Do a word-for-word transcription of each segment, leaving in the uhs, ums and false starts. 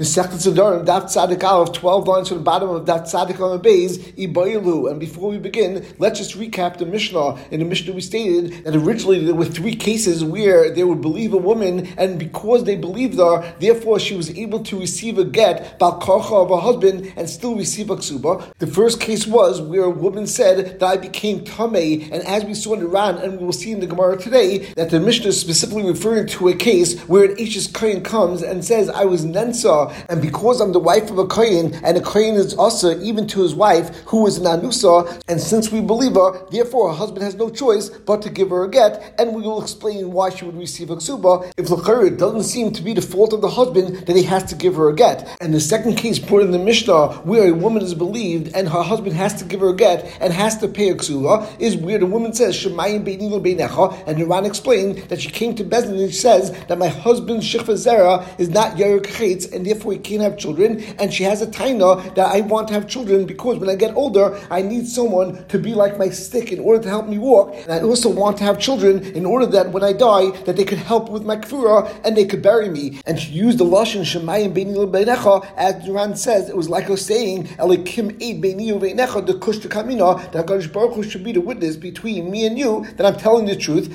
Mesechet Duran, Daf Tzadik Aluf, twelve lines from the bottom of Daf Tzadik Aluf Beis, Iboilu. And before we begin, let's just recap the Mishnah. In the Mishnah, we stated that originally there were three cases where they would believe a woman, and because they believed her, therefore she was able to receive a get, ba'karcha of her husband, and still receive a ksuba. The first case was where a woman said that I became tamei, and as we saw in the Ran, and we will see in the Gemara today, that the Mishnah is specifically referring to a case where an aishas kain comes and says I was nensa, and because I'm the wife of a Kohen, and a Kohen is assur even to his wife, who is an Anusa, and since we believe her, therefore her husband has no choice but to give her a get, and we will explain why she would receive a ksuba, if L'Chur it doesn't seem to be the fault of the husband that he has to give her a get. And the second case put in the Mishnah, where a woman is believed, and her husband has to give her a get, and has to pay a ksuba, is where the woman says, Shemayim be'ni lo'be'necha, and Ran explained that she came to Bezin, and she says that my husband, Sheikh zera, is not Yeruk Chetz, and therefore he can't have children, and she has a taina that I want to have children because when I get older, I need someone to be like my stick in order to help me walk, and I also want to have children in order that when I die, that they could help with my kfura and they could bury me. And she used the Lashon Shemayim be'ni lo'be'necha, as Duran says, it was like her saying, elikim Eid Be'ni Uveinecha, the kush to kamina, that HaKadosh Baruch Hu should be the witness between me and you that I'm telling the truth,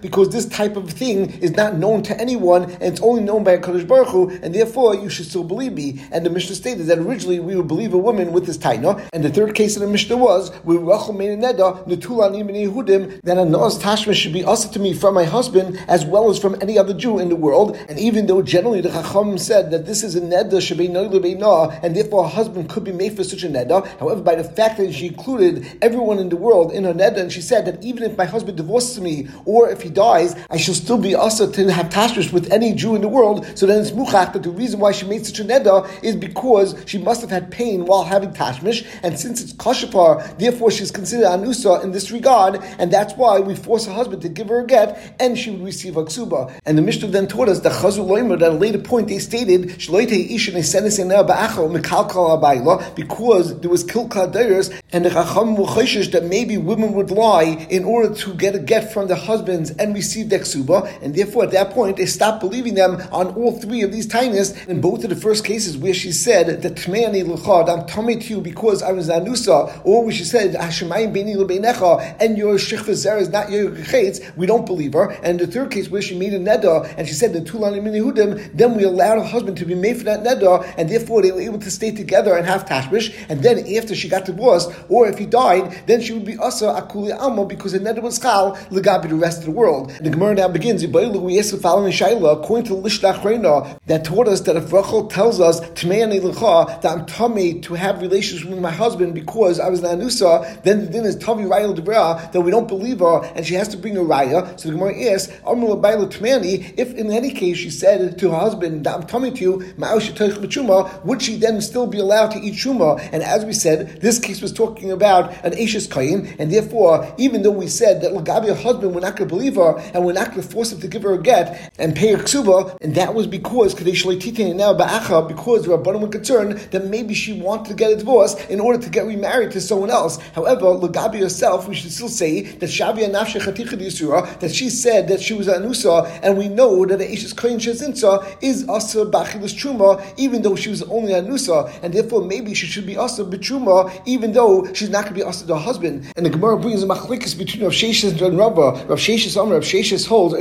because this type of thing is not known to anyone, and it's only known by HaKadosh Baruch Hu, and therefore you should still believe me. And the Mishnah stated that originally we would believe a woman with this taina. And the third case in the Mishnah was where Rachel made a neda, that Anusa Tashmish should be assur to me from my husband as well as from any other Jew in the world. And even though generally the Chacham said that this is a nedah, and therefore a husband could be made for such a neda, however, by the fact that she included everyone in the world in her neda, and she said that even if my husband divorces me or if he dies, I shall still be assur to have Tashmish with any Jew in the world. So then it's Muchach that the reason why she made such a neda is because she must have had pain while having Tashmish, and since it's kashapar, therefore she's considered Anusa in this regard, and that's why we force her husband to give her a get, and she would receive a ksuba. And the Mishnah then taught us that Chazu Loimer, that at a later point they stated, because there was kilka deiros, and the Chacham were chayshish that maybe women would lie in order to get a get from their husbands and receive the ksuba, and therefore at that point they stopped believing them on all three of these tainas, in both of the first cases where she said that T'me'ani L'Chur, I'm tummy to you because I was Anusa, or where she said Hashemayim be'ni lo'be'necha, and your Sheikh zera is not your Chetz, we don't believe her. And the third case where she made a nedah and she said the Tulani min Yehudim, then we allowed her husband to be made for that nedah, and therefore they were able to stay together and have Tashmish. And then after she got divorced, or if he died, then she would be assur akuli alma because the nedah was chal legabi the rest of the world. And the Gemara now begins following shaila according to Lishna that taught us that if Rachel tells us that I'm tummy to have relations with my husband because I was an Anusa, then the din is tavi Raya Duran, that we don't believe her and she has to bring a Raya. So the Gemara asks, if in any case she said to her husband that I'm tummy to you, would she then still be allowed to eat Chuma? And as we said, this case was talking about an aishas kain, and therefore, even though we said that Lagabi her husband, we're not going to believe her and we're not going to force him to give her a get and pay her ksuba, and that was because because the Rabbanim were concerned that maybe she wanted to get a divorce in order to get remarried to someone else. However, Lagabi herself, we should still say that that she said that she was Anusa, and we know that the aishas kain shezinsa is assur b'achilas truma, even though she was only Anusa, and therefore maybe she should be assur b'truma, even though she's not going to be assur to her husband. And the Gemara brings a machlekes between Rav Sheshes and Rabba. Rav Sheshes Amar, Rav Sheshes holds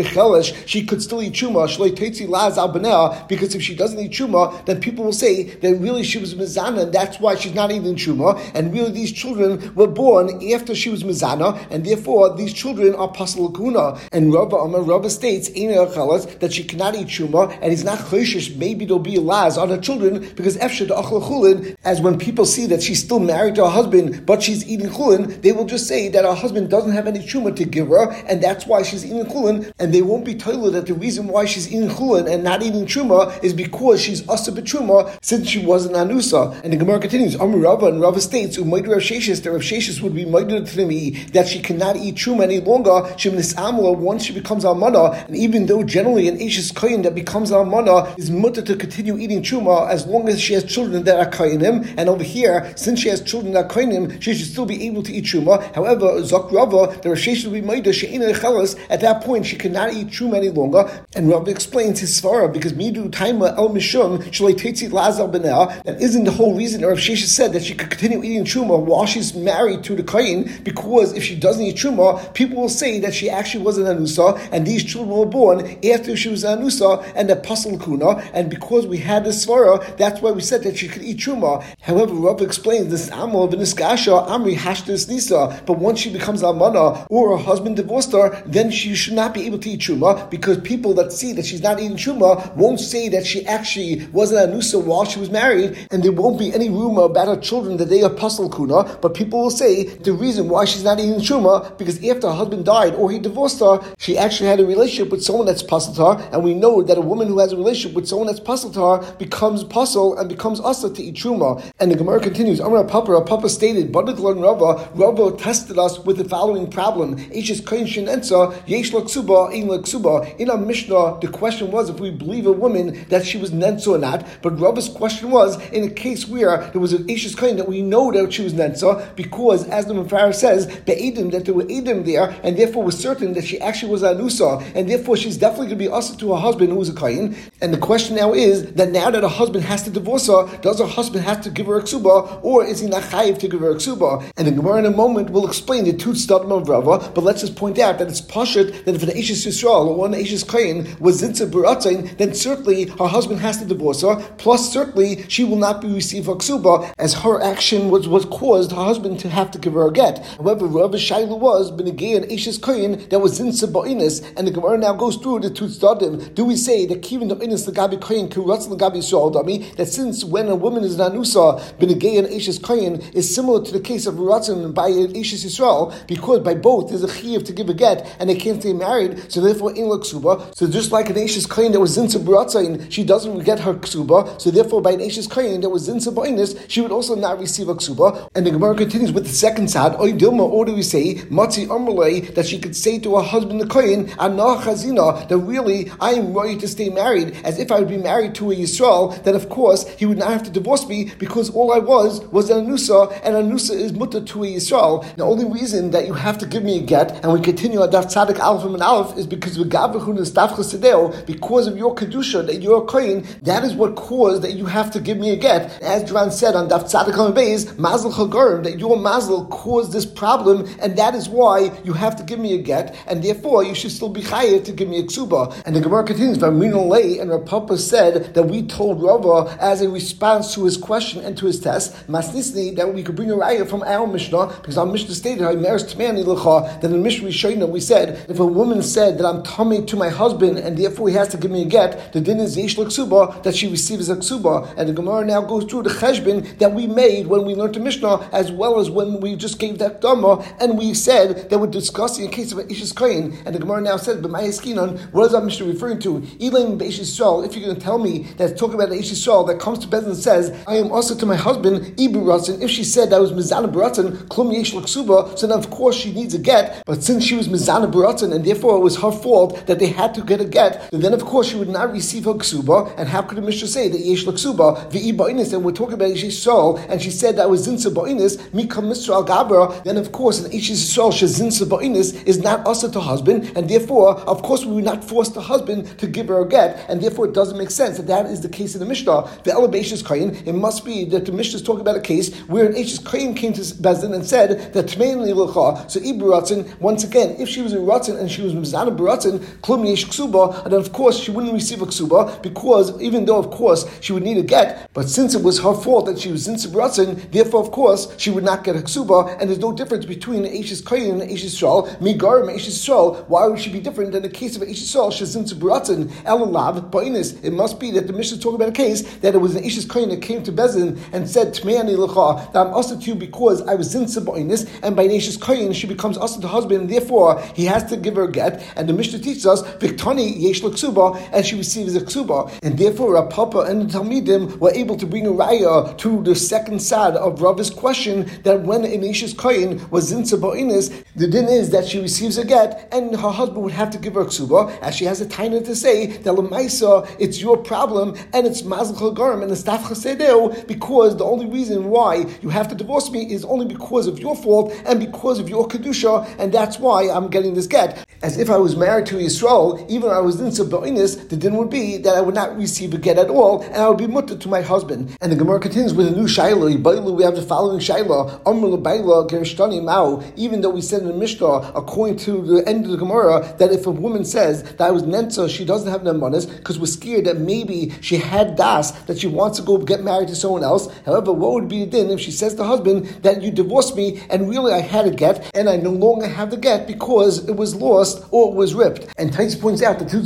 she could still eat truma shloi teitzi laz al banah, because if she doesn't eat truma, then people will say that really she was mizana, and that's why she's not eating truma. And really, these children were born after she was mizana, and therefore these children are pasal kuna. And Rabba Amar, Rabba states that she cannot eat truma, and it's not choshish. Maybe there'll be laz on her children because efshad achla chulin, as when people see that she's still married to her husband but she's eating chulin, they will just say that her husband doesn't have any truma to give her, and that's why she's eating chulin, and they won't be told that the reason why she's eating chulin and not eating truma is because she's assur b'truma since she was an anusa. And the Gemara continues, Amar Rava, and Rava states, Umaid Rav Sheshes, that Rav Sheshes would be maider to me that she cannot eat truma any longer. Shemnis amla once she becomes almana, and even though generally an aishas kain that becomes almana is mutter to continue eating truma as long as she has children that are kainim. And over here, since she has children that are kainim, she should still be able to eat truma. However, Zok Rava, that Rav Sheshes would be maider she'ena chalas, at that point she cannot eat truma any longer. And Rava explains his Svara, because Midu Taima El Mishum Shalei Tetzi Lazal Benel. That isn't the whole reason Rav Shesha said that she could continue eating Truma while she's married to the Kohen, because if she doesn't eat Truma, people will say that she actually was an Anusa, and these children were born after she was an Anusa, and the Pasal Kuna, and because we had the Svara, that's why we said that she could eat Truma. However, Rav explains this Amor V'Niskasha Amri Hashtis Nisa, but once she becomes Almana or her husband divorced her, then she should not be able to eat Truma, because people that see that she's not eating Truma won't say that she actually was an Anusa while she was married, and there won't be any rumor about her children that they are Pasal Kuna, but people will say the reason why she's not eating Truma, because after her husband died or he divorced her, she actually had a relationship with someone that's Pasal Tar, and we know that a woman who has a relationship with someone that's Pasal Tar becomes Pasal and becomes Asa to eat Truma. And the Gemara continues, Amar Papa, Papa stated, Badaklan Rava, Rava tested us with the following problem. Aishas kain shen nensa, yesh la ksuba, ein la ksuba. In our Mishnah, the question was if we believe a woman that she was nensa or not, but Rava's question was, in a case where there was an aishas kain that we know that she was nensa, because as the Mefarah says, the edim, that there were edim there, and therefore was certain that she actually was anusa, and therefore she's definitely going to be asa to her husband who was a kain. And the question now is, that now that her husband has to divorce her, does her husband have to give her a ksuba, or is he not chayiv to give her a ksuba? And the Gemara in a moment will explain the two stadim of Rava, but let's just point out that it's pashut that if an aishas Yisrael or one aishas kain was zintzah b'ratzain, then certainly her husband has to divorce her, plus certainly she will not be received her ksuba, as her action was what caused her husband to have to give her a get. However, Rava's shaila was b'negei an aishas kain that was zintzah ba'inis, and the Gemara now goes through the two stadim. Do we say that kivin ba'inis l'gabi kain kuratz l'gabi Yisrael dami, that since when a woman is an anusa b'negei an aishas kain is similar to the case of ratzin by an aishas Yisrael, because by both there's a chiv to give a get and they can't stay married, so therefore in la ksuba. So just like an aishas kain that was zintzah b'ratzain, she doesn't get her ksuba, so therefore by an aishas kain that was zintzah b'inus, she would also not receive a ksuba. And the Gemara continues with the second tzad, oy dilma, or do we say matzi amrlei, that she could say to her husband the kohen anah chazina, that really I am ready to stay married, as if I would be married to a Yisrael, that of course he would not have to divorce me, because all I was was an anusa, and anusa is mutter to a Yisrael. The only reason that you have to give me a get, and we continue on Daf Tzadik Aluf and Aluf, is because because of your kedusha that you're a kohen, that is what caused that you have to give me a get. As Duran said on Daf Tzadik Aluf Beis, Mazel Chagarim, that your mazel caused this problem, and that is why you have to give me a get, and therefore you should still be chayav to give me a ksuba. And the Gemara continues, Vamrina Lei, and Rav Papa said that we told Rava as a response to his question and to his test, Masnisni, that we could bring a Raya from our Mishnah, because our Mishnah stated how T'me'ani L'Chur, that in Mishnah Rishonah we said if a woman said that I'm tummy to my husband and therefore he has to give me a get, the din is yesh l'ksuba, that she receives a ksuba. And the Gemara now goes through the cheshbin that we made when we learned the Mishnah, as well as when we just gave that Dhamma, and we said that we're discussing a case of an aishas kain. And the Gemara now says, "B'may eskinon," what is our Mishnah referring to? Elaim be'aishas Yisrael. If you're going to tell me that talking about an aishas Yisrael that comes to Bezin and says I am also to my husband ibu ratzin, if she said that was mizana baratzin klum yesh l'ksuba, so then of course she needs a get. But since she was mizana baratzin and therefore it was her fault that they had to get a get, then of course she would not receive her ksuba. And how could the Mishnah say that yesh l'ksuba ve'i ba'inis? And we're talking about yesh Yisrael, and she said that was zinsa ba'inis mikam misra al gabra. Then of course an yesh Yisrael she zinsa ba'inis is not us to husband, and therefore of course we would not force the husband to give her a get, and therefore it doesn't make sense that that is the case in the Mishnah. The elevation is kain. It must be that the Mishnah is talking about a case where an aishas kain came to Bezin and said that T'me'ani L'Chur, so ibu ratzin, once again, if she was a ratzin and she was mizana baratzin, klum yesh ksuba, and then of course she wouldn't receive a ksuba, because even though of course she would need a get, but since it was her fault that she was zinsa baratzin, therefore of course she would not get a ksuba. And there's no difference between an aishas kain and an aishas Yisrael. Migarim aishas Yisrael, why would she be different than the case of an aishas Yisrael she zinsa baratzin elalav ba'inis? It must be that the Mishnah is talking about a case that it was an aishas kain that came to Bezin and said T'me'ani L'Chur, that I'm also to you because I was zinsa ba'inis, and by an aishas kain she becomes also to husband, and therefore he has to give her a get. And the Mishnah teaches us Viktani yesh l'ksuba, and she receives a ksuba. And therefore Rav Papa and the Talmidim were able to bring a raya to the second side of Rav's question, that when an aishas kain was zinsa ba'inis, the din is that she receives a get and her husband would have to give her a ksuba, as she has a taina to say that l'maisa it's your problem and it's mazal chagarim and the staff chasedeu, because the only reason why you have to divorce me is only because of your fault and because of your kedusha, and that's why I'm getting this get. as if I was married to Yisrael, even though I was in Saboinis, the din would be that I would not receive a get at all, and I would be mutter to my husband. And the Gemara continues with a new shaila. We have the following shaila, Amr Baila Gershtani Mao, even though we said in the Mishnah, according to the end of the Gemara, that if a woman says that I was nensa, she doesn't have nemanis, because we're scared that maybe she had das, that she wants to go get married to someone else. However, what would be the din if she says to the husband that you divorced me, and really I had a get, and I no longer have the get because it was lost or it was ripped? And Taitz points out the two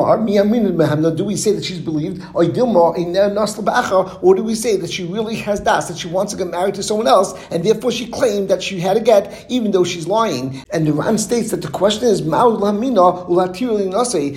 are, do we say that she's believed, or do we say that she really has das, that she wants to get married to someone else, and therefore she claimed that she had a get, even though she's lying? And the Ran states that the question is,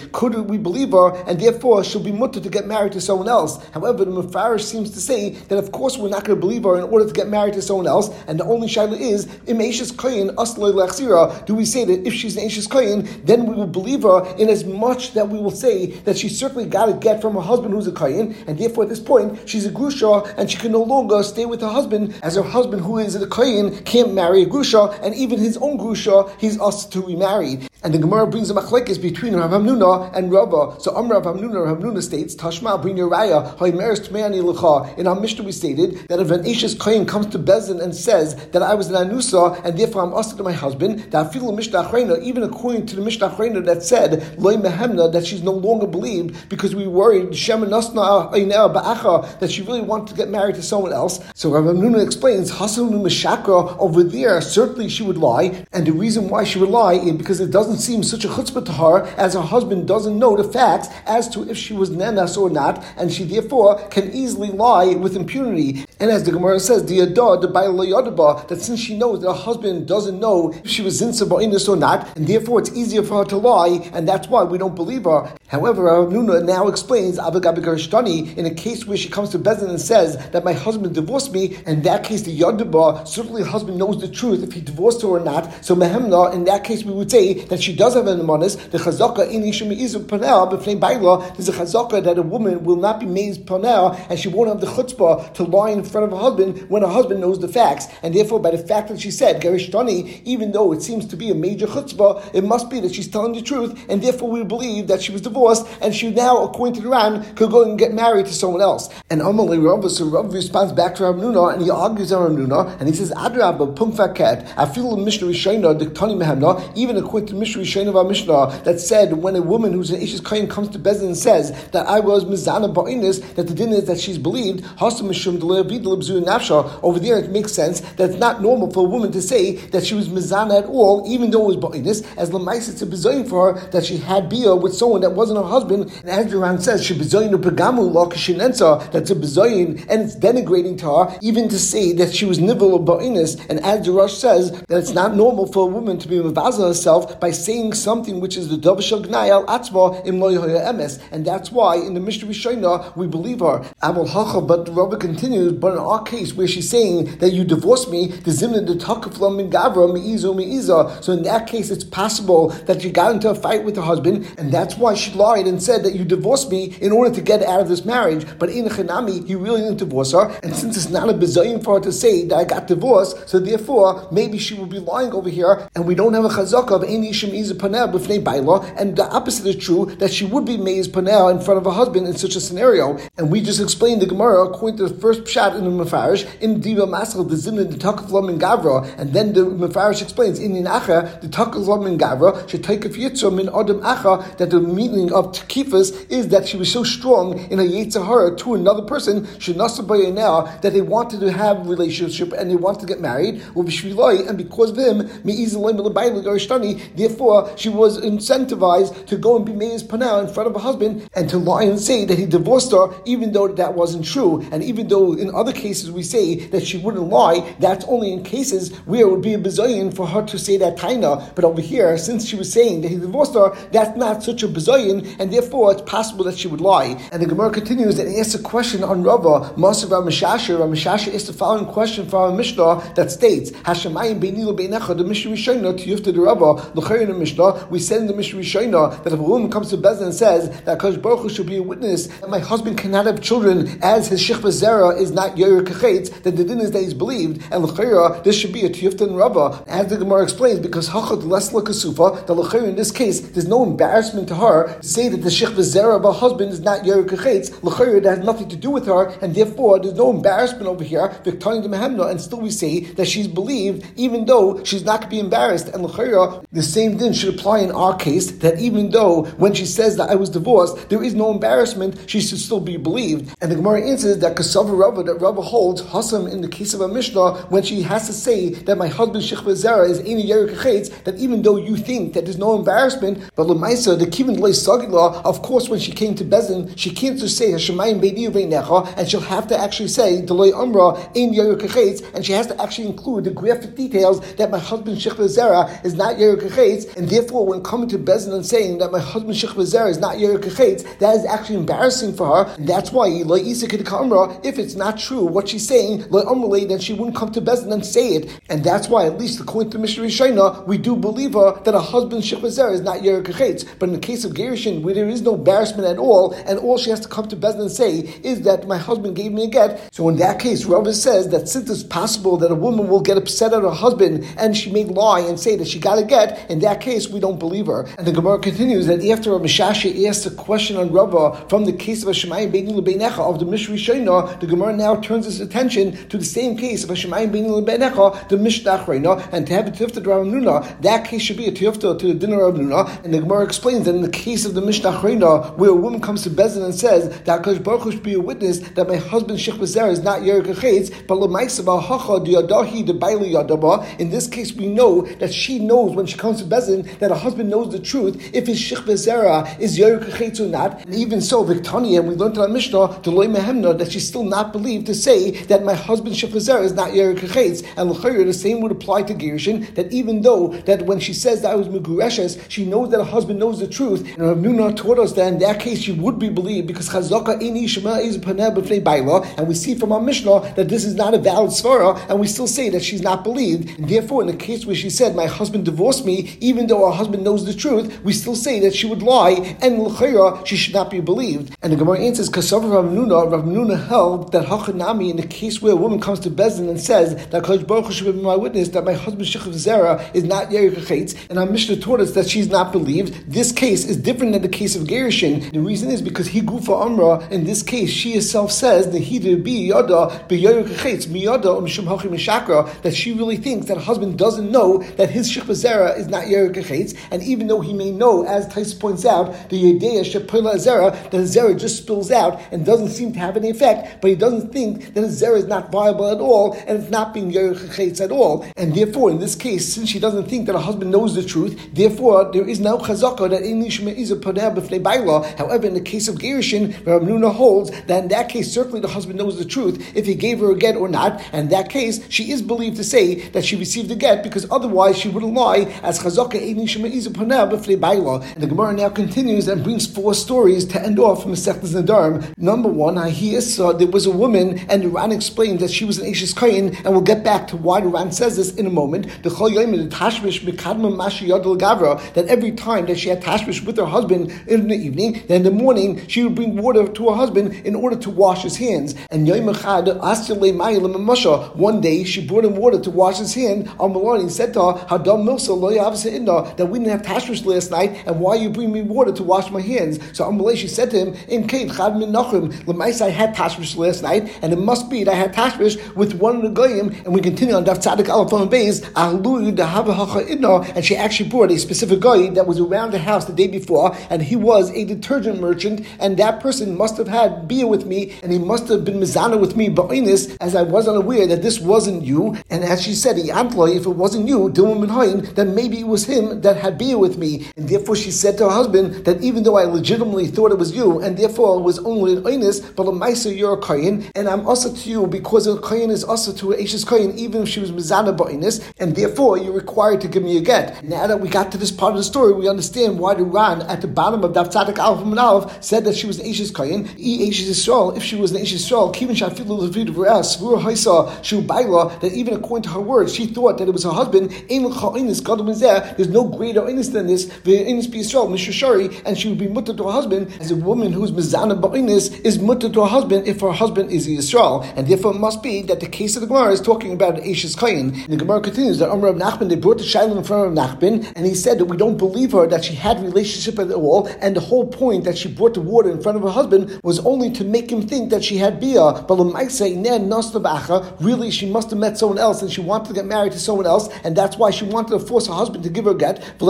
could we believe her, and therefore she'll be mutter to get married to someone else? However, the Mefarish seems to say that of course we're not going to believe her in order to get married to someone else, and the only shaila is, im aishas kain asloy lachzira, do we say that if she's an aishas kain, then we will believe her in as much that we will say that she certainly got a get from her husband who's a kain, and therefore at this point she's a grusha, and she can no longer stay with her husband, as her husband who is a kain can't marry a grusha, and even his own grusha, he's asked to remarry. And the Gemara brings a machlekes between Rav Hamnuna and Rava. So Amr Rav Hamnuna, Rav Hamnuna states, Tashma bring your Raya, haimeres T'me'ani L'Chur. In our Mishnah we stated that if an aishas kain comes to Bezin and says that I was an Anusa and therefore I'm asked to my husband, that afilu Mishnah Achreina, even according to the Mishnah Achreina that said Loi Mehemna, that she's no longer believed because we worried Shem Nasna Eineh Ba'akha, that she really wanted to get married to someone else. So Rav Hamnuna explains Hasanu Meshakra, over there certainly she would lie, and the reason why she would lie is because it doesn't seem such a chutzpah to her, as her husband doesn't know the facts as to if she was nenas or not, and she therefore can easily lie with impunity. And as the Gemara says, that since she knows that her husband doesn't know if she was zinsa ba'inus or not, and therefore it's easier for her to lie, and that's why we don't believe her. However, Rav Nuna now explains in a case where she comes to Bezin and says that my husband divorced me, and in that case the yadaba, certainly her husband knows the truth if he divorced her or not. So mehemna, in that case we would say that she does have an nemanis. The chazaka in Yishmi Izub Panel, B'fnei Baila, there's a chazaka that a woman will not be made Panel, and she won't have the chutzpah to lie in front of her husband when her husband knows the facts. And therefore, by the fact that she said, Gerishtani, even though it seems to be a major chutzpah, it must be that she's telling the truth, and therefore we believe that she was divorced, and she now, according to the Ran, could go and get married to someone else. And Amalei Rav, so Rav responds back to Rav Nuna, and he argues on Rav Nuna, and he says, Adrabah, Pumfaket, Afilu Mishnah Rishonah, Diktani Mehemna, even according to Mishri Shein of our Mishnah that said when a woman who's an aishas kain comes to Bezin and says that I was mizana ba'inis, that the din is that she's believed. Over there it makes sense that it's not normal for a woman to say that she was mizana at all, even though it was ba'inis, as l'mais it's a bezoin for her that she had bia with someone that wasn't her husband. And as Duran says, she bezoin of pegamu la kishinensa, that's a bezoin, and it's denigrating to her even to say that she was nivel of ba'inis. And as Durush says that it's not normal for a woman to be mavaza herself by saying something which is the Dabashal Gnayal Atzma im Loyhoya Emes, and that's why in the Mishnah Rishonah we believe her. Amal Hacha, but the Rabbi continues, but in our case where she's saying that you divorced me, the Zimna the Takafla Min Gavra Meizo Meiza, so in that case it's possible that she got into a fight with her husband, and that's why she lied and said that you divorced me in order to get out of this marriage. But in Hanami, he really didn't divorce her, and since it's not a bazillion for her to say that I got divorced, so therefore maybe she will be lying over here, and we don't have a chazaka of any Shemayim be'ni lo'be'necha, and the opposite is true, that she would be made panel in front of her husband in such a scenario. And we just explained the Gemara according to the first pshat in the Mefarish in Diva Masal the Zimna the Takavlam and Gavra, and then the Mefarish explains in Inacha the Takavlam and Gavra she take of Yitzhak min Adam Acha, that the meaning of Takifas is that she was so strong in her Yitzhak her to another person she nasabaya now that they wanted to have relationship and they wanted to get married, and because of him therefore she was incentivized to go and be made as panel in front of her husband and to lie and say that he divorced her, even though that wasn't true. And even though in other cases we say that she wouldn't lie, that's only in cases where it would be a bazillion for her to say that taina. But over here, since she was saying that he divorced her, that's not such a bazillion, kain, and therefore it's possible that she would lie. And the Gemara continues and asks a question on Rava, Masav Rav Mishasher. Rav Mishasher asks the following question from our Mishnah that states, Hashemayim be'ni lo'be'necha, the Mishnah Rishonah, Tiyufta de Rava, L'Chur in the Mishnah, we said in the Mishnah Rishonah that if a woman comes to Bezin and says that Kosh Baruch Hu should be a witness that my husband cannot have children as his Sheikh zera is not Yeruk Chetz, that the din is that he's believed, and L'Chur, this should be a Tiyufta in Rava. As the Gemara explains, because Hachad Lesla Kasufa, the L'Chur in this case, there's no embarrassment to her to say that the Sheikh zera of her husband is not Yeruk Chetz, L'Chur, that has nothing to do with her, and therefore there's no embarrassment over here, and still we say that she's believed, even though she's not going to be embarrassed. And L'Chur, the same din should apply in our case, that even though when she says that I was divorced, there is no embarrassment, she should still be believed. And the Gemara answers that Kasava Rabba, that Rabba holds Hassam in the case of a Mishnah, when she has to say that my husband Sheikh zera is any Yeruk Chetz, that even though you think that there's no embarrassment, but L'Maisa, the Kivin Lei Sagila, of course when she came to Bezin, she can't just say Shemayim be'ni Uveinecha, and she'll have to actually say Deloi Amra in Yeruk Chetz, and she has to actually include the graphic details that my husband Sheikh zera is not Yeruk Chetz, and therefore when coming to Bezin and saying that my husband Sheikh zera is not Yeruk Chetz, that is actually embarrassing for her, and that's why if it's not true what she's saying, then she wouldn't come to Bezin and say it, and that's why at least according to Mishnah Rishonah, we do believe her that her husband Sheikh zera is not Yeruk Chetz. But in the case of Gerishin, where there is no embarrassment at all, and all she has to come to Bezin and say is that my husband gave me a get, so in that case Rava says that since it's possible that a woman will get upset at her husband and she may lie and say that she got a get, in that case we don't believe her. And the Gemara continues that after Rav Mishasha asks a question on Rava from the case of Shemayim be'ni lo'be'necha of the Mishnah Rishonah, the Gemara now turns its attention to the same case of Shemayim be'ni lo'be'necha, the Mishnah Achrona, and to have a Tifta Rav Nuna, that case should be a Tifta to the din of Rav Nuna. And the Gemara explains that in the case of the Mishnah Achrona, where a woman comes to Bezin and says that Kosh Baruch Hu should be a witness that my husband Sheikh zera is not Yeruk Chetz, but l'maisa ba'hacha di'adahi de'bayli yadaba, in this case we know that she knows when she comes to Bezin that her husband knows the truth if his Sheikh zera is Yeruk Chetz or not, and even so Victani, and we learned in our Mishnah Deloi Mehemna that she's still not believed to say that my husband Sheikh zera is not Yeruk Chetz. And l'chayr, the same would apply to Gerushin, that even though that when she says that I was Megureshes, she knows that her husband knows the truth, and Rav Nuna taught us that in that case she would be believed because Chazaka Eini Shema is Paneh B'fnei Baila, and we see from our Mishnah that this is not a valid svara, and we still say that she's not believed. And therefore, in the case where she said my husband divorced me, even though her husband knows the truth, we still say that she would lie, and l'chayra she should not be believed. And the Gemara answers Kasav Rav Nuna, Rav Nuna held that Hachanami, in the case where a woman comes to Bezin and says that Kodesh Baruch Hu should be my witness that my husband Sheikh zera is not Yeruk Chetz, and our Mishnah taught us that she's not believed. This case is different than the case of Gerushin. The reason is because he gufa amra. In this case, she herself says that he did be yada be Yeruk Chetz miyada umshum hachi mishakra, that she really thinks that her husband doesn't know that his Sheikh zera is not Yeruk Chetz, and even though he may know, as Tais points out, the yedea shepila zera, that zera just spills out and doesn't seem to have any effect, but he doesn't think that his zera is not viable at all and it's not being Yeruk Chetz at all. And therefore, in this case, since she doesn't think that her husband knows the truth, therefore there is now chazaka that any shema is a paneh b'fnei baila. However, in the case of Gerushin, Rav Nuna holds that in that case, certainly the husband knows the truth if he gave her a get or not. And in that case, she is believed to say that she received a get because otherwise she wouldn't lie, as chazaka any shema is a paneh b'fnei baila. And the Gemara now continues and brings four stories to end off Masechtas Nedarim. Number one, he saw there was a woman, and the Ran explained that she was an aishas kain, and we'll get back to why the Ran says this in a moment. The Tashmish that every time that she had Tashmish with her husband in the evening, then in the morning she would bring water to her husband in order to wash his hands. And one day she brought him water to wash his hand. Amalani said to her, that we didn't have Tashmish last night, and why you bring me water to wash my hands? So Amalani, she said to him, in Kate Chad Min Nachim, I had Tashmish last night, and it must be that I had Tashmish with one of the goyim. And we continue on Tzadik Aluf on Bezin, and she actually brought a specific guy that was around the house the day before, and he was a detergent merchant, and that person must have had beer with me, and he must have been mizana with me, as I was unaware that this wasn't you. And as she said, if it wasn't you, then maybe it was him that had beer with me. And therefore she said to her husband that even though I legitimately thought it was you, and therefore it was only an oinus, but l'maisa you're a kohen, and I'm also to you because a kohen is also to an aishas kohen, even if she was mizana ba'inus, and therefore you're required to give me a get. Now that we got to this part of the story, we understand why the Ran at the bottom of Daf Tzadik Aluf and Aluf said that she was an aishas kain. E aishas Yisrael. If she was an aishas Yisrael, kivin shafilu levid v'ras v'ur haisa shu baila. That even according to her words, she thought that it was her husband. Ein l'chal inis gadol min zeh. There's no greater inis than this. V'einis b'Yisrael mishashari, and she would be mutter to her husband. As a woman who is mizana ba'inis is mutter to her husband if her husband is Yisrael, and therefore it must be that the case of the Gemara is talking about an aishas kain. And the Gemara continues that Amar Rav Nachman, they brought the shaila in front of Nachman, and he said that we don't believe her that she had relationship at all, and the whole point that she brought the water in front of her husband was only to make him think that she had bia. But really she must have met someone else, and she wanted to get married to someone else, and that's why she wanted to force her husband to give her get, and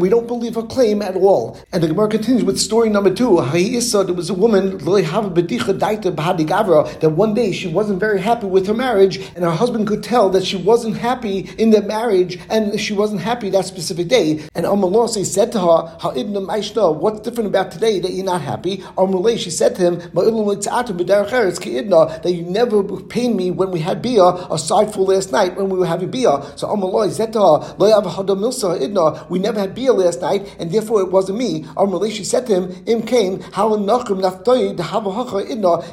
we don't believe her claim at all. And the Gemara continues with story number two. There was a woman that one day she wasn't very happy with her marriage, and her husband could tell that she wasn't happy in their marriage, and she wasn't happy that specific day. And Amalasi said to her, what's different about today that you're not happy? Amalai, she said to him, that you never pained me when we had beer, aside for last night when we were having beer. So Amalai said to her, we never had beer last night, and therefore it wasn't me. Amalai, she said to him,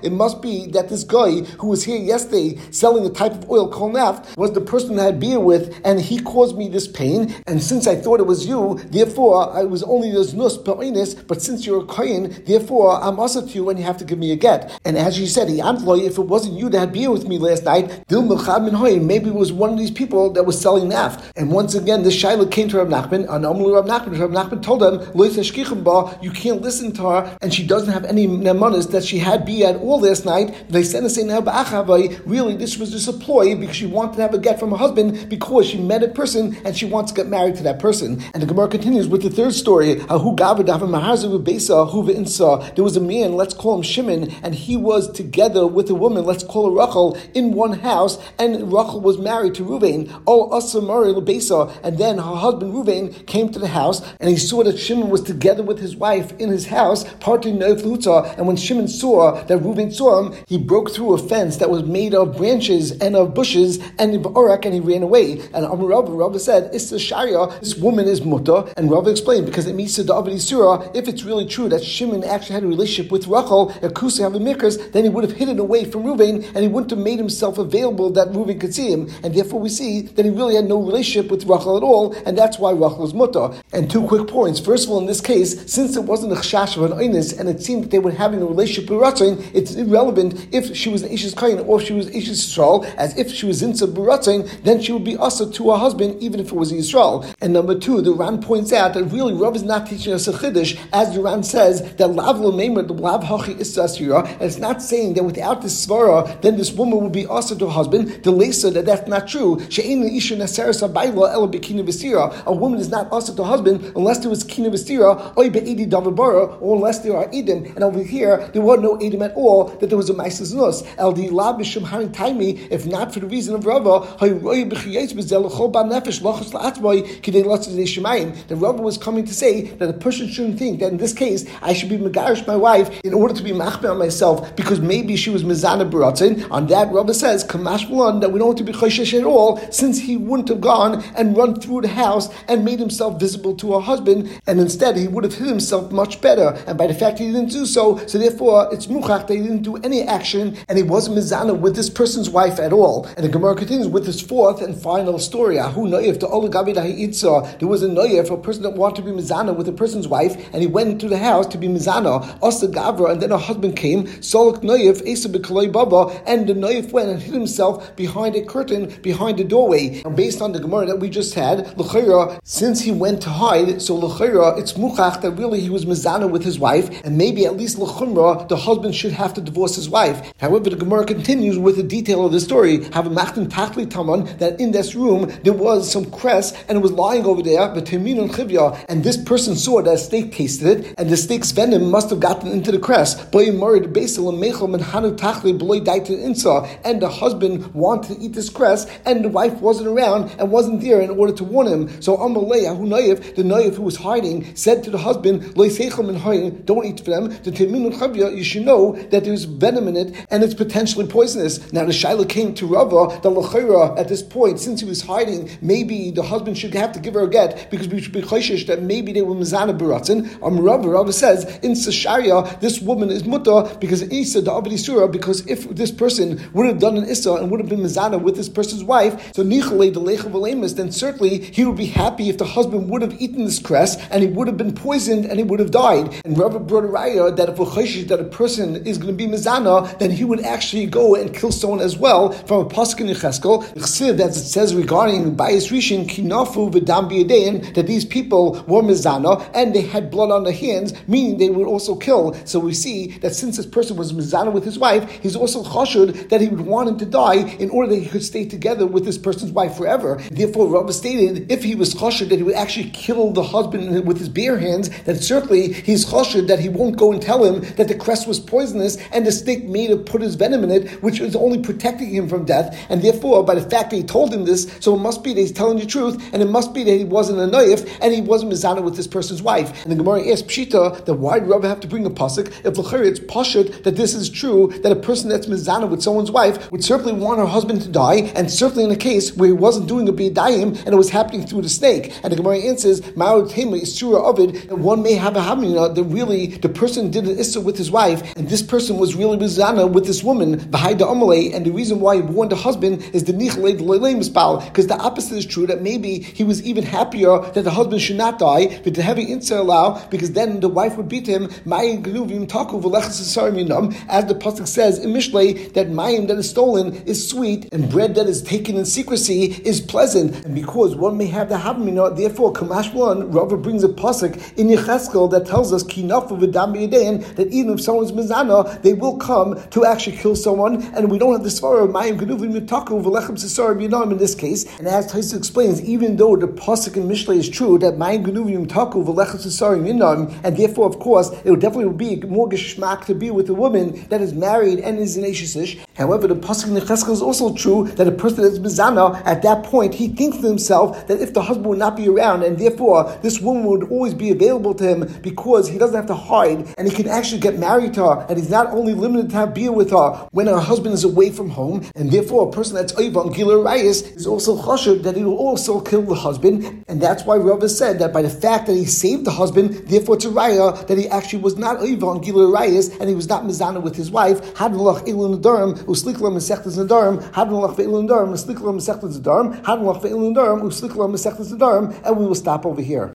it must be that this guy who was here yesterday selling a type of oil called naft was the person that I had beer with, and he caused me this pain, and since I thought it was you, therefore I was only this nus pe'inis, but since you're a kohen, therefore I'm also to you and you have to give me a get. And as she said, if it wasn't you that had beer with me last night, maybe it was one of these people that was selling naft. And once again, the shaila came to Rav Nachman, and Amr Rav Nachman, Rav Nachman told them, you can't listen to her, and she doesn't have any nemanis that she had beer at all last night. They said to say, really this was just a ploy because she wanted to have a get from her husband because she met a person and she wants to get married to that person. And the Gemara continues with the third story. There was a man, let's call him Shimon, and he was together with a woman, let's call her Rachel, in one house, and Rachel was married to Reuven, and then her husband Reuven came to the house, and he saw that Shimon was together with his wife in his house, and when Shimon saw that Reuven saw him, he broke through a fence that was made of branches and of bushes, and and he ran away. And Amar Rav, Rav said, it's the Sharia, this woman is mutter, and Rav explained, because it means if it's really true that Shimon actually had a relationship with Rachel, then he would have hidden away from Reuven, and he wouldn't have made himself available that Reuven could see him, and therefore we see that he really had no relationship with Rachel at all, and that's why Rachel is mutter. And two quick points. First of all, in this case, since it wasn't a chashash of an oinus, and it seemed that they were having a relationship with Ratzin, it's irrelevant if she was an aishas kain or if she was aishas Yisrael, as if she was in Baratzin, then she would be also to her husband, even if it was Yisrael. And number two, the Ran points out that really Rav is not teaching us a chiddush, as the Ran says that lav lo'meimer the lav hachi is asira, and it's not saying that without this svara, then this woman would be also to her husband. The leisa that that's not true. She'ein isha naseres habayla ela b'kina v'sira. A woman is not also to her husband unless there was kina v'sira, oy be'edi davabara, or unless there are edim. And over here, there were no edim at all. That there was a ma'ases nus el di lav b'shem harin taimi. If not for the reason of Rav. The Rav was coming to say that a person shouldn't think that in this case I should be megarish my wife in order to be machmir on myself because maybe she was mezana baratzin. On that, Rav says kamash malon that we don't want to be choishesh at all since he wouldn't have gone and run through the house and made himself visible to her husband, and instead he would have hid himself much better. And by the fact that he didn't do so, so therefore it's Muchach that he didn't do any action and he wasn't mezana with this person's wife at all. And the Gemara continues with his fourth and final story. There was a noyef for a person that wanted to be mizana with a person's wife, and he went into the house to be mizana. Asa gavra, and then her husband came. Solok noyef esa b'kaloi baba, and the noyef went and hid himself behind a curtain, behind the doorway. And based on the Gemara that we just had, l'chira, since he went to hide, so l'chira, it's Muchach that really he was mizana with his wife, and maybe at least l'chumra, the husband should have to divorce his wife. However, the Gemara continues with the detail of the story. Have a machtin tachli taman, that in this room there was some cress and it was lying over there, but and this person saw that a snake tasted it, and the snake's venom must have gotten into the cress. And the husband wanted to eat this cress, and the wife wasn't around and wasn't there in order to warn him. So Amalei, who Noyev, the Noyev who was hiding, said to the husband, don't eat for them. The you should know that there's venom in it and it's potentially poisonous. Now the Shaila came to Rava, the L'chira at this point, since he was hiding, maybe the husband should have to give her a get because we should be choishish that that maybe they were mizana beratzin. Um, Rav Rav says in Sasharia, this woman is muta because Isa da abdi surah, because if this person would have done an Issa and would have been mizana with this person's wife, so nichale the lecha v'lemus, then certainly he would be happy if the husband would have eaten this cress and he would have been poisoned and he would have died. And Rav brought a raya that if a chayshish that a person is going to be mizana, then he would actually go and kill someone as well from a pasuk in Cheskel, as it says regarding Bayis Rishon, kinafu v'dam b'yadein, that these people were mizana and they had blood on their hands, meaning they would also kill. So we see that since this person was mizana with his wife, he's also chashud that he would want him to die in order that he could stay together with this person's wife forever. Therefore, Rabbah stated if he was chashud that he would actually kill the husband with his bare hands, then certainly he's chashud that he won't go and tell him that the cress was poisonous and the snake made him put his venom in it, which is only protecting him from death. And therefore, by the fact that he told him this, so it must be that he's telling the truth, and it must be that he wasn't a naif and he wasn't mizana with this person's wife. And the Gemara asks Pshita that why did Rabbah have to bring a pasuk if L'Chur it's pashut that this is true, that a person that's mizana with someone's wife would certainly want her husband to die, and certainly in a case where he wasn't doing a b'yadayim and it was happening through the snake. And the Gemara answers ma'od tema isura ovid, that one may have a hamina that really the person did an issa with his wife and this person was really mizana with this woman behind the amalei, and the reason why he warned the husband is the nichle le'leimisbal, because the opposite is true, that maybe he was even happier that the husband should not die, but the heavy insa allow, because then the wife would beat him. Mayim g'nuvim taku v'lechas yisarim yinam, as the pasuk says in Mishlei, that mayim that is stolen is sweet and bread that is taken in secrecy is pleasant. And because one may have the havamina, therefore Kamash one Rava brings a pasuk in Yecheskel that tells us kinafu v'dam b'yadein, that even if someone's mizana, they will come to actually kill someone, and we don't have the svara of mayim g'nuvim taku v'lechas yisarim yinam in this case. And as Tosfos explains, even though the pasuk in Mishlei is true that mayim g'nuvim taku v'lechas yisarim yinam, and therefore of course it would definitely be more geschmack to be with a woman that is married and is an aishas. However, the pasuk in Yecheskel is also true that a person that's mizana, at that point he thinks to himself that if the husband would not be around, and therefore this woman would always be available to him because he doesn't have to hide and he can actually get married to her, and he's not only limited to have beer with her when her husband is away from home. And therefore a person that's oivan gilur rayis is also chashuv that he will also kill the husband, and that's why Rava said that by the fact that he saved the husband, therefore to Raya that he actually was not oivan gilur rayis and he was not mizana with his wife. Hadnulach ilun nadarim uslikla mesechtes nadarim, hadnulach veilun nadarim uslikla mesechtes nadarim, hadnulach veilun nadarim uslikla mesechtes nadarim, and we will stop over here.